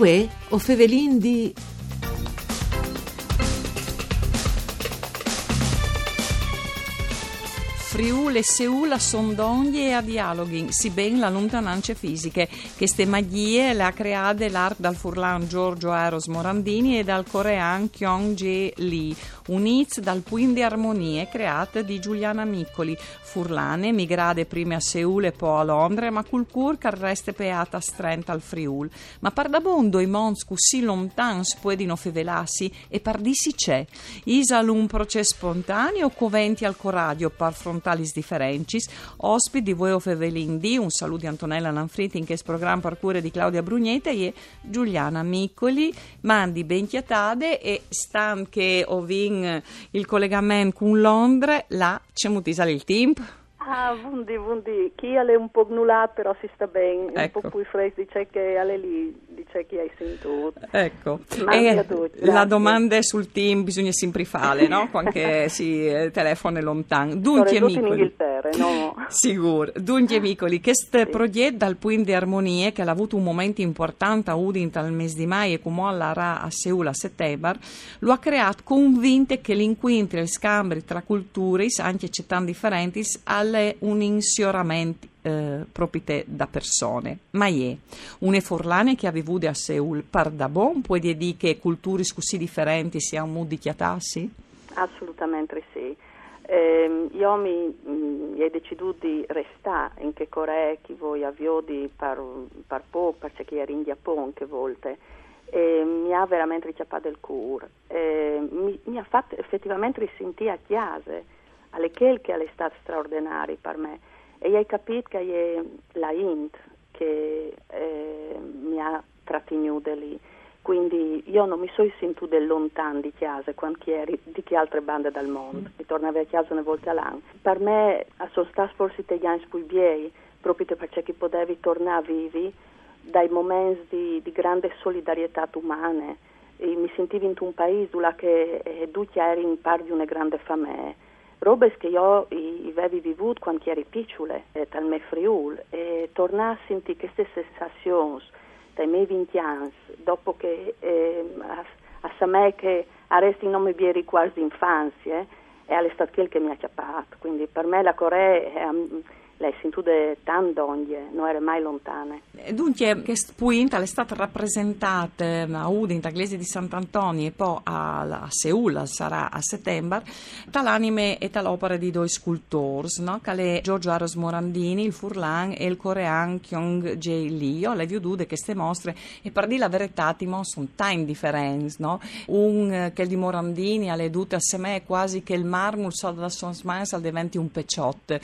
Uè, o Fevelin di... Friûl e Seoul sono d'ogni e a dialoghi, si ben la lontananze fisiche. Queste magie le ha create l'art dal furlan Giorgio Eros Morandini e dal corean Kyoung Jae Lee. Units dal Puin di Armonie create di Giuliana Micoli. Furlane migrate prima a Seoul e poi a Londra, ma col cur che reste peata a Strent al Friûl. Ma pardabondo i mons così lontans puedino fevelassi e pardissi c'è. Isa l'un processo spontaneo coventi al coraggio par frontalis differencis. Ospiti voi o fevelindi, un saluto di Antonella Nanfrit in questo programma per cure di Claudia Brugneta e Giuliana Micoli. Mandi ben chiatade e stan che ovin il collegamento con Londra, là c'è mutisale il tempo. Ah, buondì, chi è un po' nulla però si sta bene, ecco. Un po' più fresco, dice che è lì, dice che hai sentito. Ecco, la domanda è sul team, bisogna sempre fare, no? Quando si telefona lontano. Dunque, Micoli. In Inghilterra, no? Sicuro. Dunque, Micoli, questo progetto dal Puin di Armonie, che ha avuto un momento importante a Udin dal mese di maio e come all'Ara a Seoul a settembre, lo ha creato convinto che l'inquinto e il scambio tra culture, anche città differenti, al un insioramento propite da persone, ma è une forlane che avevute a Seoul par da bon, puoi dire che culture così differenti siamo mudi chiatassi? Assolutamente sì. Io mi ho deciso di restare in che Corea che voi avviodi par po', perché chi era in Giappone anche volte, e mi ha veramente ricapato il cuore, mi ha fatto effettivamente risentire a chiase alle che è stato straordinario per me e hai capito che è la Int che mi ha trattenuto lì, quindi io non mi sono sentito lontano di chiesa quando eri di che altre bande dal mondo mi tornavo a chiesa una volta all'anno. Per me sono stati forse gli anni più bei proprio perché che potevi tornare vivi dai momenti di grande solidarietà umana e mi sentivo in un paese dove tu eri in parte di una grande famiglia. Robes che io avevo vivuto quando ero piccola, dal mio Friûl, e tornare a sentire queste sensazioni dai miei 20 anni, dopo che a me che resti non mi vieri quasi infanzia, è all'estate che mi ha chiappato. Quindi per me la Corea lei sentite tante onde, non era mai lontane. Dunque, questo punto è stato rappresentato a Udin, a Chiesa di Sant'Antonio e poi a Seoul, sarà a settembre, dall'anime e dall'opera di due scultori, no? Che è Giorgio Eros Morandini, il furlan, e il corean Kyoung Jae Lee. Io le vedute queste mostre e per dire la verità, sono time difference, no? Un che di Morandini ha le dute assieme quasi che il marmo, da son smans, diventi un pecciotto.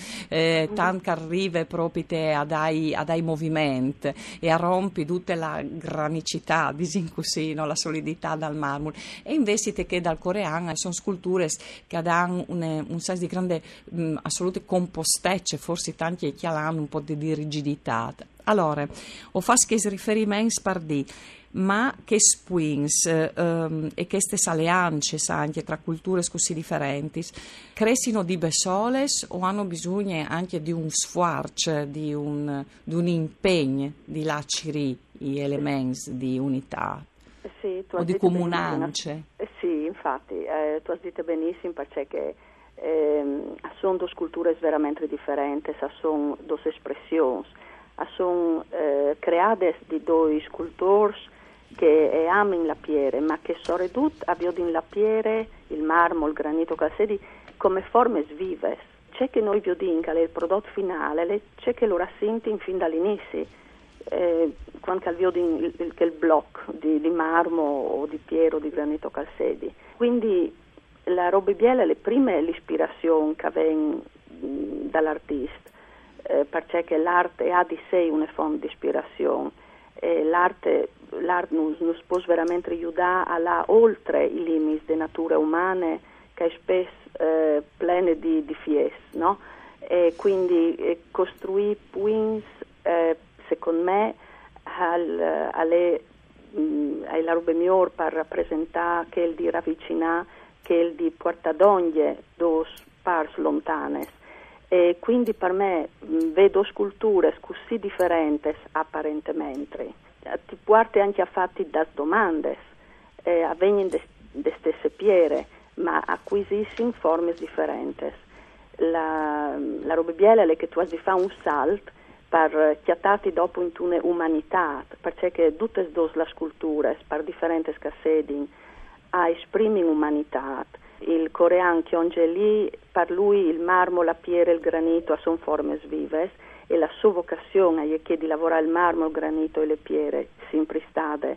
Che arriva proprio a dai movimenti e a rompi tutta la granicità, disincusino, la solidità dal marmo. E invece che dal coreano sono sculture che danno un senso di grande assoluta compostezza, forse tanti che hanno un po' di rigidità. Allora, ho fatto questo riferimento spardì, ma che spwings e queste alleanze anche tra culture così differenti crescino di besoles o hanno bisogno anche di un sforzo, di un impegno di laciri gli elementi di unità o di comunanze? Sì, infatti, tu hai detto benissimo perché sono due culture veramente differenti, sono due espressioni, sono create di due scultori che amano in la piere, ma che sono ridotte a in la piere, il marmo, il granito, calcedi, come forme vive. C'è che noi viodinca, il prodotto finale, c'è che lo rassinti fin dall'inizio, quando viodin il blocco di marmo o di piero o di granito calcedi. Quindi la roba biela è le prime l'ispirazione che viene dall'artista, perché l'arte ha di sé una fonte di ispirazione, l'arte non può veramente aiutare alla oltre i limiti delle nature umane che spesso piene di fies, no? E quindi costruire points, secondo me, è la roba migliore per rappresentare che il di ravvicinare, che il di portare d'ogni due parti lontane. E quindi per me vedo sculture così differenti apparentemente. ti porti anche a farti delle domande, avvengono le stesse piere, ma acquisiscono forme differenti. La roba biela è che tu hai di fare un salto per chiatarti dopo in tune umanità, perché tutte le sculture, per differenti cassetti, esprimono umanità. Il coreano Kyoung Jae Lee, per lui il marmo, la pietra, il granito sono forme vive e la sua vocazione è che di lavorare il marmo, il granito e le pietre sempre state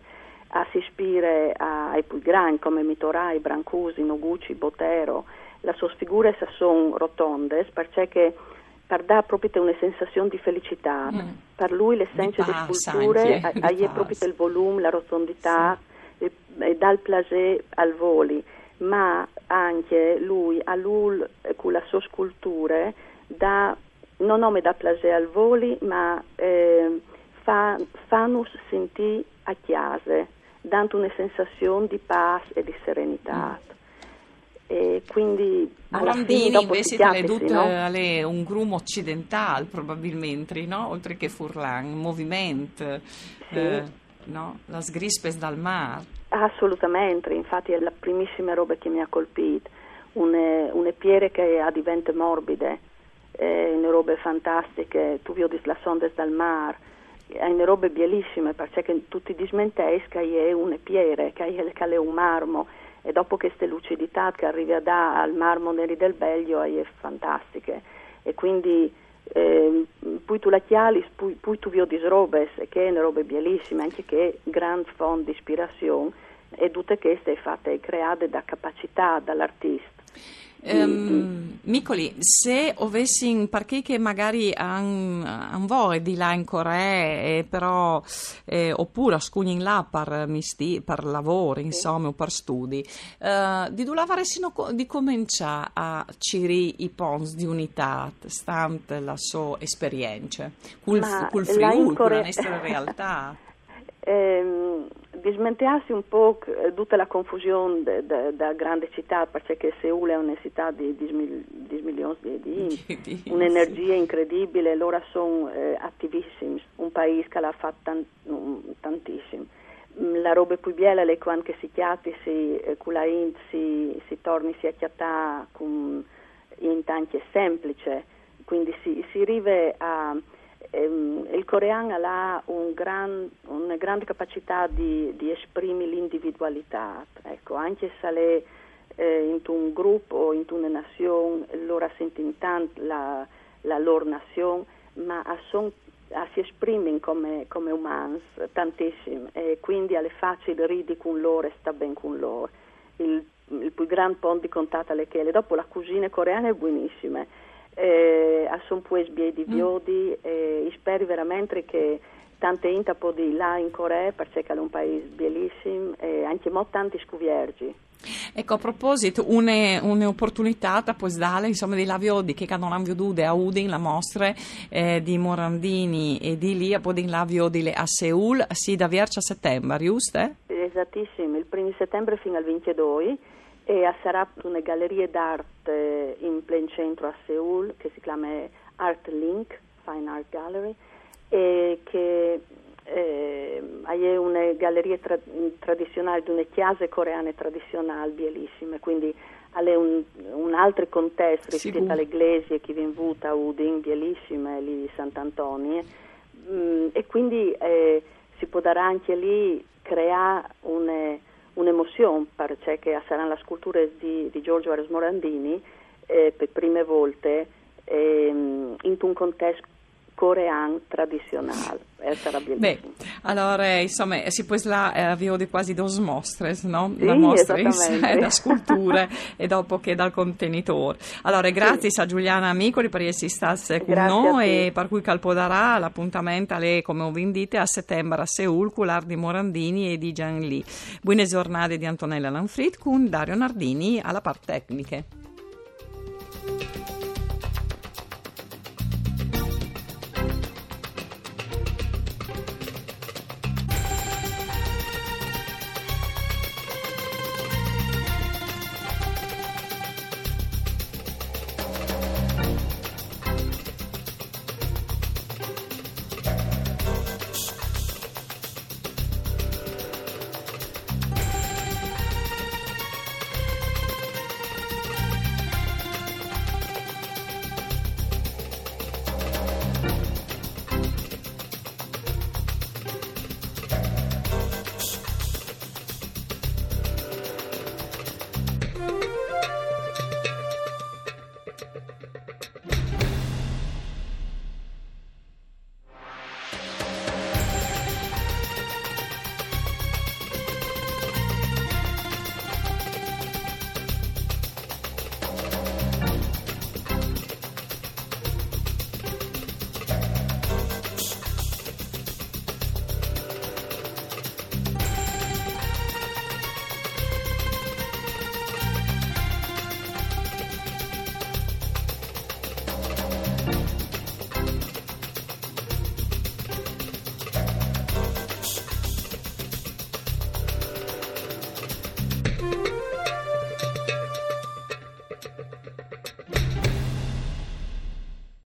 a si ispire ai più grandi come Mitorai, Brancusi, Noguchi, Botero. Le sue figure sono rotonde perché per dare proprio una sensazione di felicità. Per lui l'essenza delle sculture è proprio il volume, la rotondità, sì. e dal plaisir al voli, ma anche lui con la sua scultura non nome da plaisir al voli, ma fanus sentì a chiase, dando una sensazione di pace e di serenità. E quindi Morandini invece dalle tutte un groom occidentale probabilmente, no? Oltre che Furlan, movimento, sì. No? Las grispes dal mar. Assolutamente, infatti è la primissima roba che mi ha colpito, una pietra che diventa morbide, una roba fantastica, tu vedi le onde dal mar, è una roba bellissima perché tutti dismentiscono che è una pietra, che è un marmo, e dopo queste lucidità che arriva a dare al marmo neri del Belgio è fantastiche, e quindi poi tu la chiali, poi tu vedi robes che è una roba bellissima, anche che grande fonte di ispirazione, e tutte queste fatte create da capacità dall'artista. Micoli, se avessi in parchi che magari han voi di là in Corea, però oppure a in là per lavoro, insomma, o per studi, di dove avresti di cominciare a ciri i pons di unità, stante la sua esperienza, col Friûl, con la nostra realtà? Dismentearsi un po' tutta la confusione da grande città, perché Seoul è una città di 10 milioni di un'energia incredibile, loro sono attivissimi, un paese che l'ha fatto tantissimo. La roba più bella è quando si chiatti, con la Int si torni a chiattare con Int anche semplice, quindi si arriva a... Il coreano ha una grande capacità di esprimere l'individualità, ecco, anche se è in un gruppo o in una nazione, loro sentono tanto la loro nazione, ma si esprimono come umani tantissimo, e quindi è facile ridere con loro e sta bene con loro. Il più grande punto di contatto è che dopo la cucina coreana è buonissima. Sono poesie di biodi, e spero veramente che tante gente può di là in Corea, perché è un paese bellissimo, e anche molto tanti scuviergi. Ecco, a proposito, un'opportunità puoi dare, insomma, dei laviodi che non hanno veduto a Udin la mostra di Morandini e di Lia, poi in laviodi a Seoul, sì, da Viercia a settembre, giusto? Esattissimo, il 1 settembre fino al 22. E sarà una galleria d'arte in plen centro a Seoul che si chiama Art Link Fine Art Gallery, e che è una galleria tradizionale di una chiesa coreana tradizionale bellissima, quindi è un altro contesto rispetto alle chiese che viene venuta a Udin, bellissima lì di Sant'Antonio, e quindi si può dare anche lì creare un'emozione, perché saranno le sculture di Giorgio Eros Morandini per prime volte in un contesto coreano tradizionale. Sarà bellissimo. Beh, allora, insomma, si può avviare quasi due mostre, no? Sì, la mostra in sé, da sculture e dopo che dal contenitore. Allora, grazie sì. a Giuliana Micoli per essere stata con noi, e per cui calpodarà l'appuntamento come ho vendite a settembre a Seoul con l'art di Morandini e di Giang Lee. Buone giornate di Antonella Nanfrit con Dario Nardini alla parte tecniche.